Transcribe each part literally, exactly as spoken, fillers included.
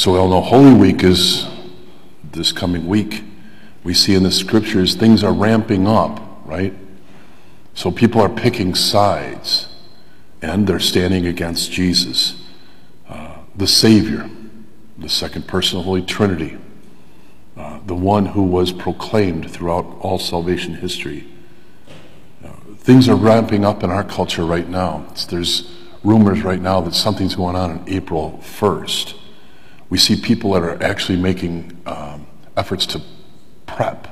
So we all know Holy Week is this coming week. We see in the scriptures things are ramping up, right? So people are picking sides, and they're standing against Jesus, uh, the Savior, the second person of the Holy Trinity, uh, the one who was proclaimed throughout all salvation history. Uh, things are ramping up in our culture right now. It's, there's rumors right now that something's going on on April first. We see people that are actually making um, efforts to prep.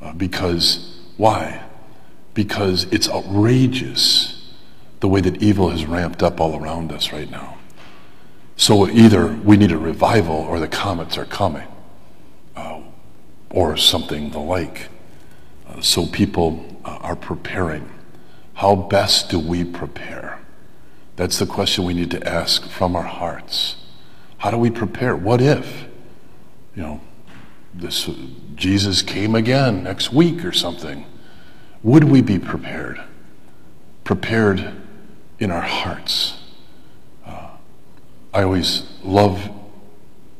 Uh, because, why? Because it's outrageous the way that evil has ramped up all around us right now. So either we need a revival or the comets are coming, uh, or something the like. Uh, so people uh, are preparing. How best do we prepare? That's the question we need to ask from our hearts. How do we prepare? What if, you know, this Jesus came again next week or something? Would we be prepared? Prepared in our hearts. Uh, I always love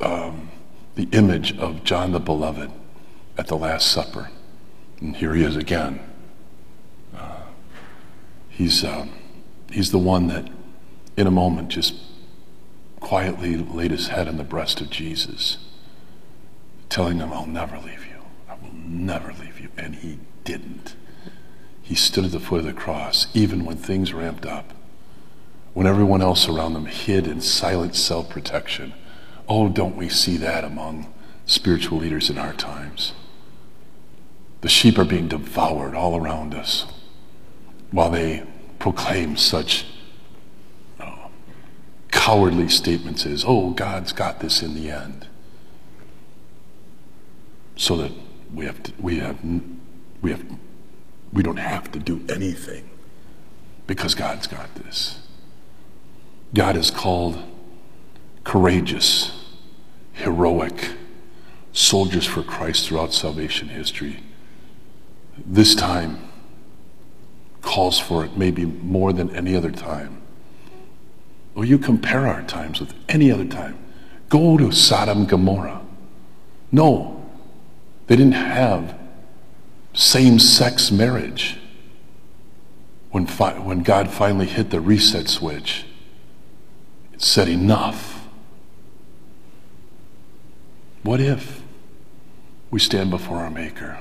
um, the image of John the Beloved at the Last Supper. And here he is again. Uh, he's, um, he's the one that in a moment just quietly laid his head on the breast of Jesus, telling him, I'll never leave you. I will never leave you. And he didn't. He stood at the foot of the cross, even when things ramped up, when everyone else around them hid in silent self-protection. Oh, don't we see that among spiritual leaders in our times? The sheep are being devoured all around us while they proclaim such cowardly statements is, oh, God's got this in the end. So that we have to, we have we have we don't have to do anything because God's got this. God is called courageous, heroic soldiers for Christ throughout salvation history. This time calls for it maybe more than any other time. Or you compare our times with any other time. Go to Sodom and Gomorrah. No, they didn't have same-sex marriage. When, fi when God finally hit the reset switch, it said enough. What if we stand before our Maker?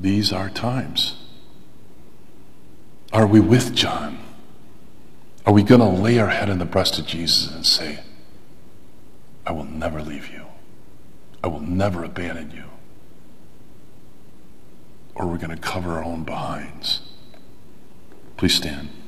These are times. Are we with John? Are we going to lay our head on the breast of Jesus and say, I will never leave you. I will never abandon you. Or we're going to cover our own behinds. Please stand.